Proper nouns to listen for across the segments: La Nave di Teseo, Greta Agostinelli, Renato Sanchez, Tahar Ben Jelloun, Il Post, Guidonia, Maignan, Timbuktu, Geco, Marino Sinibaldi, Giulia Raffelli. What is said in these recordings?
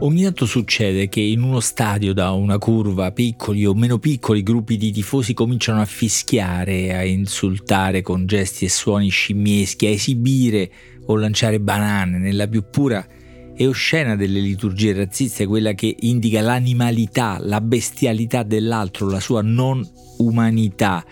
Ogni tanto succede che in uno stadio, da una curva, piccoli o meno piccoli gruppi di tifosi cominciano a fischiare, a insultare con gesti e suoni scimmieschi, a esibire o lanciare banane nella più pura e oscena delle liturgie razziste, quella che indica l'animalità, la bestialità dell'altro, la sua non umanità.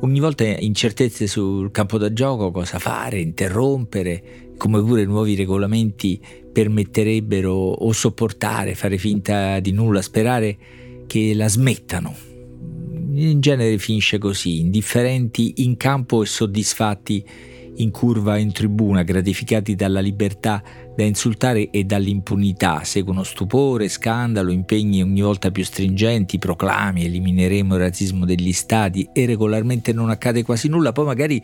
Ogni volta incertezze sul campo da gioco, cosa fare, interrompere, come pure nuovi regolamenti permetterebbero o sopportare, fare finta di nulla, sperare che la smettano. In genere finisce così, indifferenti in campo e soddisfatti in curva e in tribuna, gratificati dalla libertà da insultare e dall'impunità. Seguono stupore, scandalo, impegni ogni volta più stringenti, proclami, elimineremo il razzismo degli stadi, e regolarmente non accade quasi nulla. Poi magari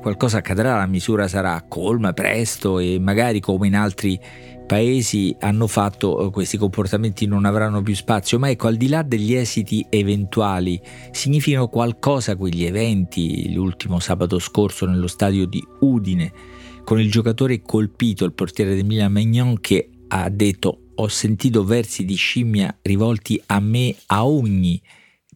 qualcosa accadrà, la misura sarà colma, presto, e magari, come in altri paesi hanno fatto, questi comportamenti non avranno più spazio. Ma ecco, al di là degli esiti eventuali, significano qualcosa quegli eventi. L'ultimo sabato scorso nello stadio di Udine, con il giocatore colpito, il portiere del Milan Maignan, che ha detto: ho sentito versi di scimmia rivolti a me a ogni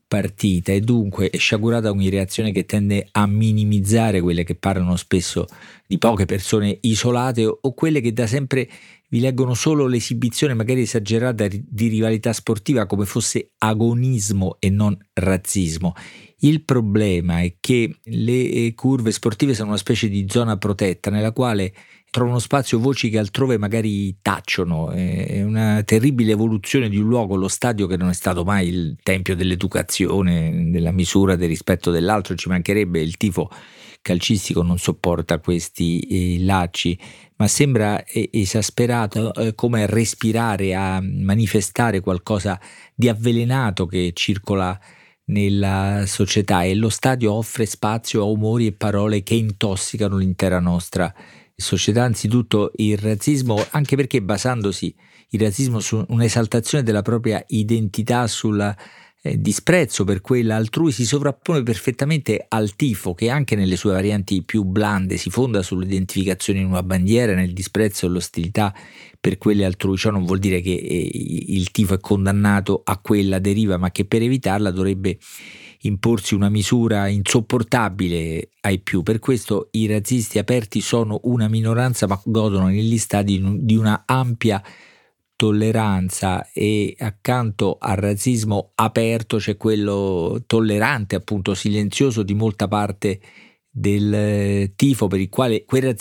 partita, e dunque è sciagurata ogni reazione che tende a minimizzare quelle che parlano spesso di poche persone isolate, o quelle che da sempre vi leggono solo l'esibizione magari esagerata di rivalità sportiva, come fosse agonismo e non razzismo. Il problema è che le curve sportive sono una specie di zona protetta nella quale trovano spazio voci che altrove magari tacciono. È una terribile evoluzione di un luogo, lo stadio, che non è stato mai il tempio dell'educazione, della misura, del rispetto dell'altro, ci mancherebbe, il tifo calcistico non sopporta questi lacci, ma sembra esasperato, come respirare, a manifestare qualcosa di avvelenato che circola nella società, e lo stadio offre spazio a umori e parole che intossicano l'intera nostra società. Anzitutto il razzismo, anche perché basandosi il razzismo su un'esaltazione della propria identità, sul disprezzo per quella altrui, si sovrappone perfettamente al tifo, che anche nelle sue varianti più blande si fonda sull'identificazione in una bandiera, nel disprezzo e l'ostilità per quelle altrui. Ciò non vuol dire che il tifo è condannato a quella deriva, ma che per evitarla dovrebbe imporsi una misura insopportabile ai più. Per questo i razzisti aperti sono una minoranza, ma godono negli stadi di una ampia tolleranza, e accanto al razzismo aperto c'è quello tollerante, appunto silenzioso, di molta parte del tifo, per il quale quei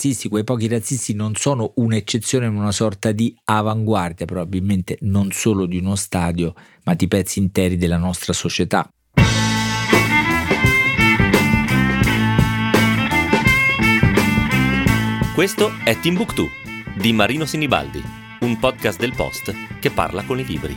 pochi razzisti non sono un'eccezione ma una sorta di avanguardia, probabilmente non solo di uno stadio ma di pezzi interi della nostra società. Questo è Timbuktu di Marino Sinibaldi, un podcast del Post che parla con i libri.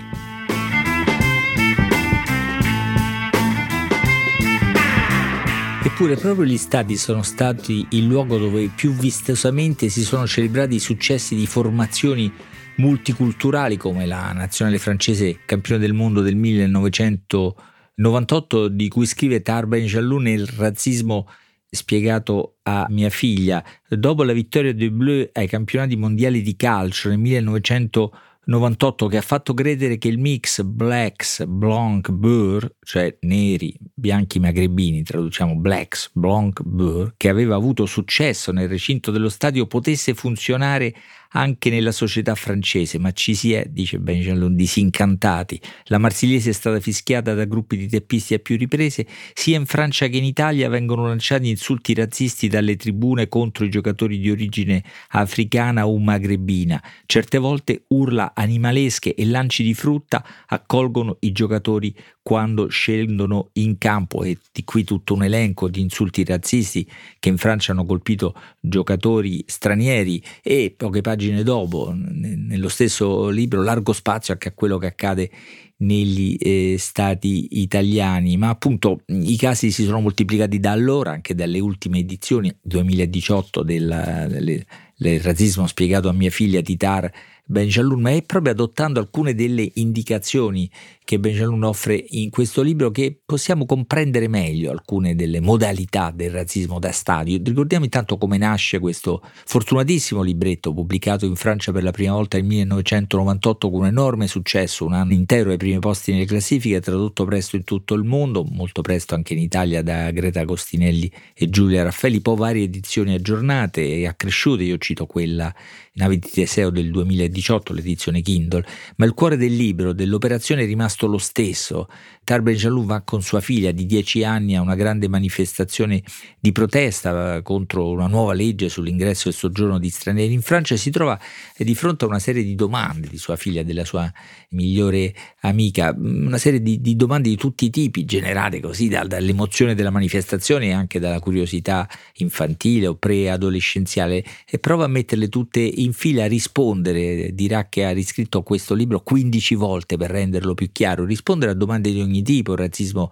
Eppure proprio gli stadi sono stati il luogo dove più vistosamente si sono celebrati i successi di formazioni multiculturali, come la nazionale francese campione del mondo del 1998, di cui scrive Tahar Ben Jelloun nel razzismo spiegato a mia figlia. Dopo la vittoria dei Bleu ai campionati mondiali di calcio nel 1998, che ha fatto credere che il mix blacks, blanc, beur, cioè neri, bianchi, magrebini, traduciamo blacks, blanc, beur, che aveva avuto successo nel recinto dello stadio, potesse funzionare anche nella società francese, ma ci si è, dice Ben Jelloun, disincantati. La Marsigliese è stata fischiata da gruppi di teppisti a più riprese. Sia in Francia che in Italia vengono lanciati insulti razzisti dalle tribune contro i giocatori di origine africana o magrebina. Certe volte urla animalesche e lanci di frutta accolgono i giocatori quando scendono in campo, e di qui tutto un elenco di insulti razzisti che in Francia hanno colpito giocatori stranieri. E poche pagine dopo, nello stesso libro, largo spazio anche a quello che accade negli stati italiani. Ma appunto i casi si sono moltiplicati da allora, anche dalle ultime edizioni 2018 del razzismo spiegato a mia figlia di Tahar Ben Jelloun, ma è proprio adottando alcune delle indicazioni che Ben Jelloun offre in questo libro che possiamo comprendere meglio alcune delle modalità del razzismo da stadio. Ricordiamo intanto come nasce questo fortunatissimo libretto pubblicato in Francia per la prima volta nel 1998 con un enorme successo, un anno intero ai primi posti nelle classifiche, tradotto presto in tutto il mondo, molto presto anche in Italia da Greta Agostinelli e Giulia Raffelli, poi varie edizioni aggiornate e accresciute, io cito quella La Nave di Teseo del 2018, l'edizione Kindle, ma il cuore del libro, dell'operazione è rimasto lo stesso. Tahar Ben Jelloun va con sua figlia di 10 anni a una grande manifestazione di protesta contro una nuova legge sull'ingresso e soggiorno di stranieri in Francia e si trova di fronte a una serie di domande di sua figlia, della sua migliore amica, una serie di domande di tutti i tipi, generate così dall'emozione della manifestazione e anche dalla curiosità infantile o preadolescenziale, e prova a metterle tutte in fila a rispondere. Dirà che ha riscritto questo libro 15 volte per renderlo più chiaro, rispondere a domande di ogni tipo: il razzismo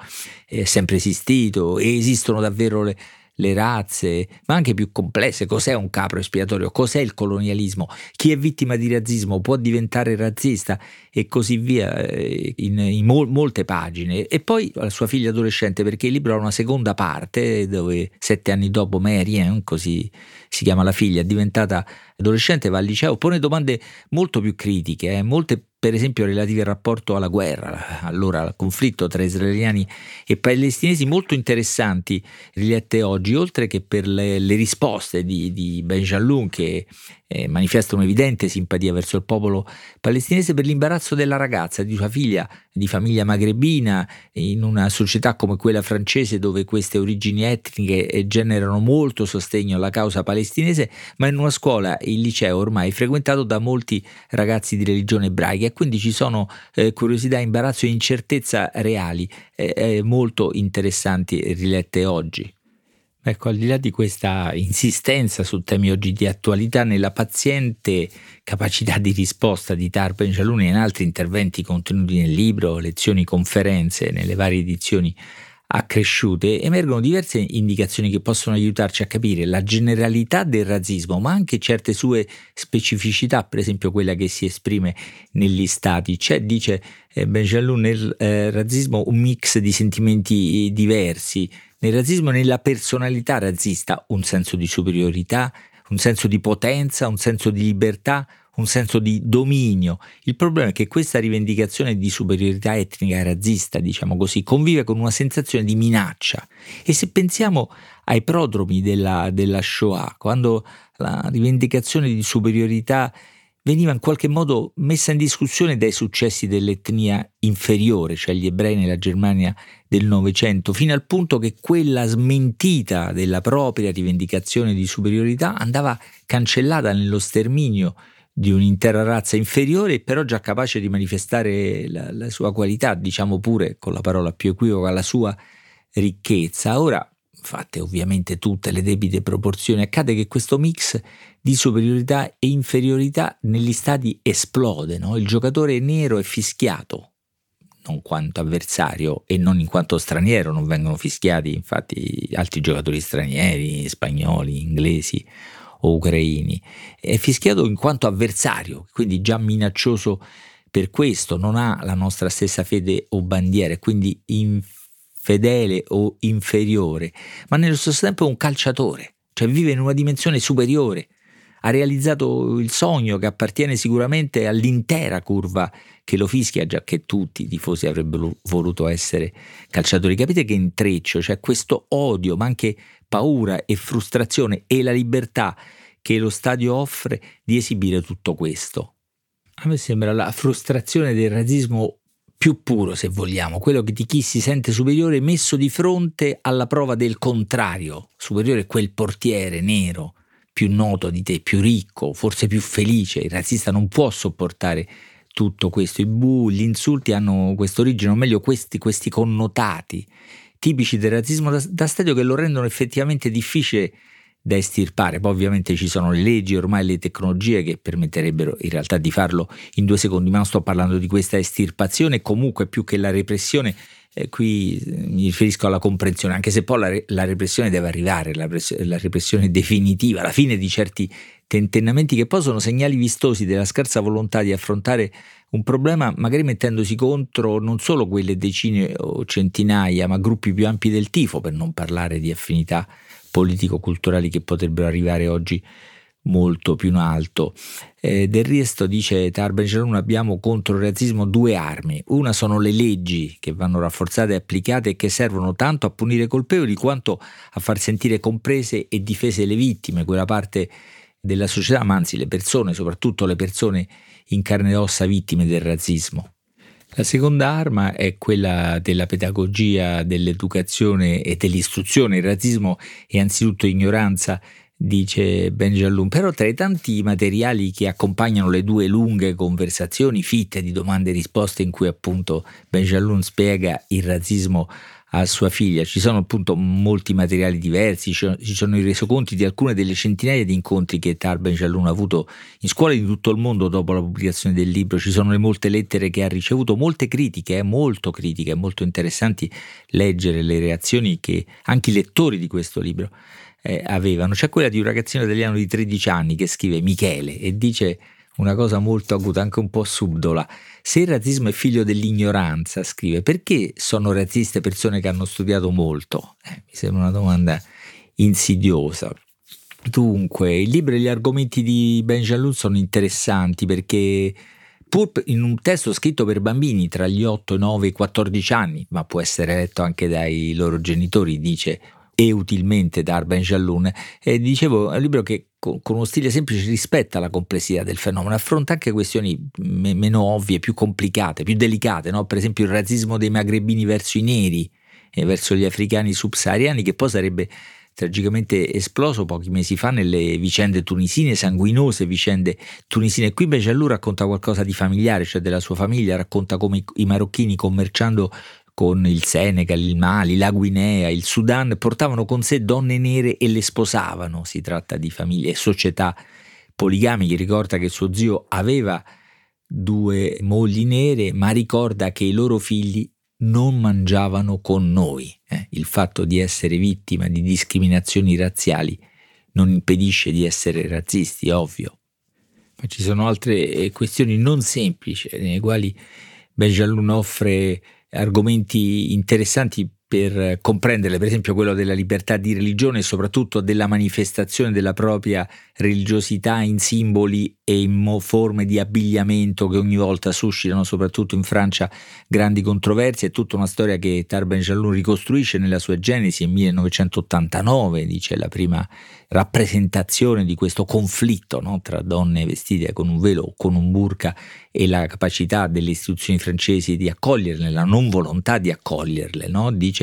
è sempre esistito, esistono davvero le razze, ma anche più complesse, cos'è un capro espiatorio, cos'è il colonialismo, chi è vittima di razzismo può diventare razzista e così via, in molte pagine. E poi la sua figlia adolescente, perché il libro ha una seconda parte dove 7 anni dopo Maignan, così si chiama la figlia, è diventata adolescente, va al liceo, pone domande molto più critiche, molte per esempio relative al rapporto alla guerra, allora al conflitto tra israeliani e palestinesi, molto interessanti, rilette oggi, oltre che per le risposte di Ben Jelloun, che manifesta un'evidente simpatia verso il popolo palestinese, per l'imbarazzo della ragazza, di sua figlia, di famiglia magrebina, in una società come quella francese dove queste origini etniche generano molto sostegno alla causa palestinese, ma in una scuola, il liceo, ormai frequentato da molti ragazzi di religione ebraica. E quindi ci sono curiosità, imbarazzo e incertezza reali, molto interessanti e rilette oggi. Ecco, al di là di questa insistenza su temi oggi di attualità, nella paziente capacità di risposta di Tahar Ben Jelloun e in altri interventi contenuti nel libro, lezioni, conferenze, nelle varie edizioni accresciute, emergono diverse indicazioni che possono aiutarci a capire la generalità del razzismo, ma anche certe sue specificità, per esempio quella che si esprime negli stati. C'è, dice Ben Jelloun, nel razzismo un mix di sentimenti diversi. Nel razzismo e nella personalità razzista un senso di superiorità, un senso di potenza, un senso di libertà, un senso di dominio. Il problema è che questa rivendicazione di superiorità etnica razzista, diciamo così, convive con una sensazione di minaccia. E se pensiamo ai prodromi della Shoah, quando la rivendicazione di superiorità veniva in qualche modo messa in discussione dai successi dell'etnia inferiore, cioè gli ebrei nella Germania del Novecento, fino al punto che quella smentita della propria rivendicazione di superiorità andava cancellata nello sterminio di un'intera razza inferiore, però già capace di manifestare la sua qualità, diciamo pure con la parola più equivoca, la sua ricchezza. Ora, fatte ovviamente tutte le debite proporzioni, accade che questo mix di superiorità e inferiorità negli stadi esplode, no? Il giocatore nero è fischiato, non quanto avversario e non in quanto straniero, non vengono fischiati infatti altri giocatori stranieri, spagnoli, inglesi o ucraini, è fischiato in quanto avversario, quindi già minaccioso per questo, non ha la nostra stessa fede o bandiera, quindi fedele o inferiore, ma nello stesso tempo è un calciatore, cioè vive in una dimensione superiore, ha realizzato il sogno che appartiene sicuramente all'intera curva che lo fischia, già che tutti i tifosi avrebbero voluto essere calciatori. Capite che intreccio, cioè questo odio, ma anche paura e frustrazione e la libertà che lo stadio offre di esibire tutto questo. A me sembra la frustrazione del razzismo più puro, se vogliamo, quello di chi si sente superiore messo di fronte alla prova del contrario. Superiore è quel portiere nero più noto di te, più ricco, forse più felice. Il razzista non può sopportare tutto questo. I gli insulti hanno quest'origine, o meglio questi connotati tipici del razzismo da stadio che lo rendono effettivamente difficile da estirpare. Poi ovviamente ci sono le leggi, ormai le tecnologie che permetterebbero in realtà di farlo in 2 secondi, ma non sto parlando di questa estirpazione. Comunque più che la repressione, qui mi riferisco alla comprensione, anche se poi la repressione deve arrivare, la repressione definitiva, la fine di certi tentennamenti che poi sono segnali vistosi della scarsa volontà di affrontare un problema, magari mettendosi contro non solo quelle decine o centinaia, ma gruppi più ampi del tifo, per non parlare di affinità politico-culturali che potrebbero arrivare oggi molto più in alto. Del resto, dice Tahar Ben Jelloun, abbiamo contro il razzismo due armi. Una sono le leggi, che vanno rafforzate e applicate e che servono tanto a punire colpevoli quanto a far sentire comprese e difese le vittime, quella parte della società, ma anzi le persone, soprattutto le persone in carne e ossa vittime del razzismo. La seconda arma è quella della pedagogia, dell'educazione e dell'istruzione. Il razzismo è anzitutto ignoranza, dice Ben Jelloun, però tra i tanti materiali che accompagnano le due lunghe conversazioni fitte di domande e risposte in cui appunto Ben Jelloun spiega il razzismo a sua figlia, ci sono appunto molti materiali diversi, ci sono i resoconti di alcune delle centinaia di incontri che Tahar Ben Jelloun ha avuto in scuole di tutto il mondo dopo la pubblicazione del libro, ci sono le molte lettere che ha ricevuto, molte critiche, molto critiche, molto interessanti leggere le reazioni che anche i lettori di questo libro avevano. C'è quella di un ragazzino italiano di 13 anni che scrive Michele e dice una cosa molto acuta, anche un po' subdola. Se il razzismo è figlio dell'ignoranza, scrive, perché sono razziste persone che hanno studiato molto? Mi sembra una domanda insidiosa. Dunque, il libro e gli argomenti di Ben Jelloun sono interessanti perché pur in un testo scritto per bambini tra gli 8, 9 e 14 anni, ma può essere letto anche dai loro genitori, dice e utilmente Tahar Ben Jelloun, dicevo, è un libro che con uno stile semplice rispetta la complessità del fenomeno, affronta anche questioni meno ovvie, più complicate, più delicate, no? Per esempio il razzismo dei magrebini verso i neri e verso gli africani subsahariani, che poi sarebbe tragicamente esploso pochi mesi fa nelle vicende tunisine, sanguinose vicende tunisine. Qui Ben Jelloun racconta qualcosa di familiare, cioè della sua famiglia, racconta come i marocchini, commerciando con il Senegal, il Mali, la Guinea, il Sudan, portavano con sé donne nere e le sposavano. Si tratta di famiglie e società poligamiche. Ricorda che suo zio aveva 2 mogli nere, ma ricorda che i loro figli non mangiavano con noi. Il fatto di essere vittima di discriminazioni razziali non impedisce di essere razzisti, ovvio. Ma ci sono altre questioni non semplici, nelle quali Ben Jelloun offre argomenti interessanti per comprenderle, per esempio quello della libertà di religione e soprattutto della manifestazione della propria religiosità in simboli e in forme di abbigliamento che ogni volta suscitano, soprattutto in Francia, grandi controversie. È tutta una storia che Tahar Ben Jelloun ricostruisce nella sua genesi. Nel 1989, dice, la prima rappresentazione di questo conflitto, no? Tra donne vestite con un velo o con un burka e la capacità delle istituzioni francesi di accoglierle, la non volontà di accoglierle, no? Dice,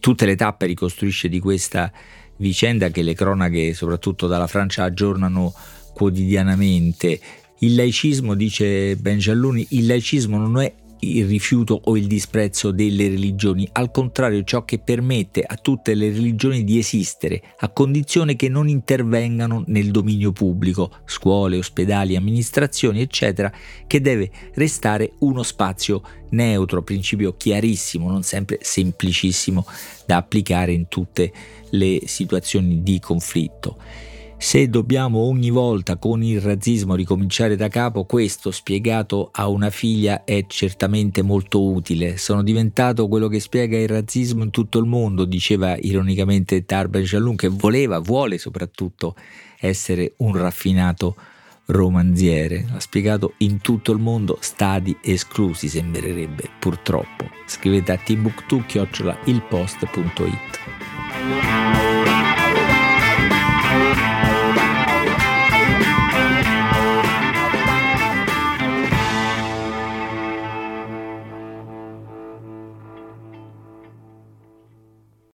tutte le tappe ricostruisce di questa vicenda che le cronache, soprattutto dalla Francia, aggiornano quotidianamente. Il laicismo, dice Ben Jelloun, il laicismo non è il rifiuto o il disprezzo delle religioni, al contrario, ciò che permette a tutte le religioni di esistere, a condizione che non intervengano nel dominio pubblico, scuole, ospedali, amministrazioni, eccetera, che deve restare uno spazio neutro, principio chiarissimo, non sempre semplicissimo da applicare in tutte le situazioni di conflitto. Se dobbiamo ogni volta con il razzismo ricominciare da capo, questo spiegato a una figlia è certamente molto utile. Sono diventato quello che spiega il razzismo in tutto il mondo, diceva ironicamente Tahar Ben Jelloun, che vuole soprattutto essere un raffinato romanziere. Ha spiegato in tutto il mondo, stadi esclusi, sembrerebbe, purtroppo. Scrivete a timbuktu@ilpost.it.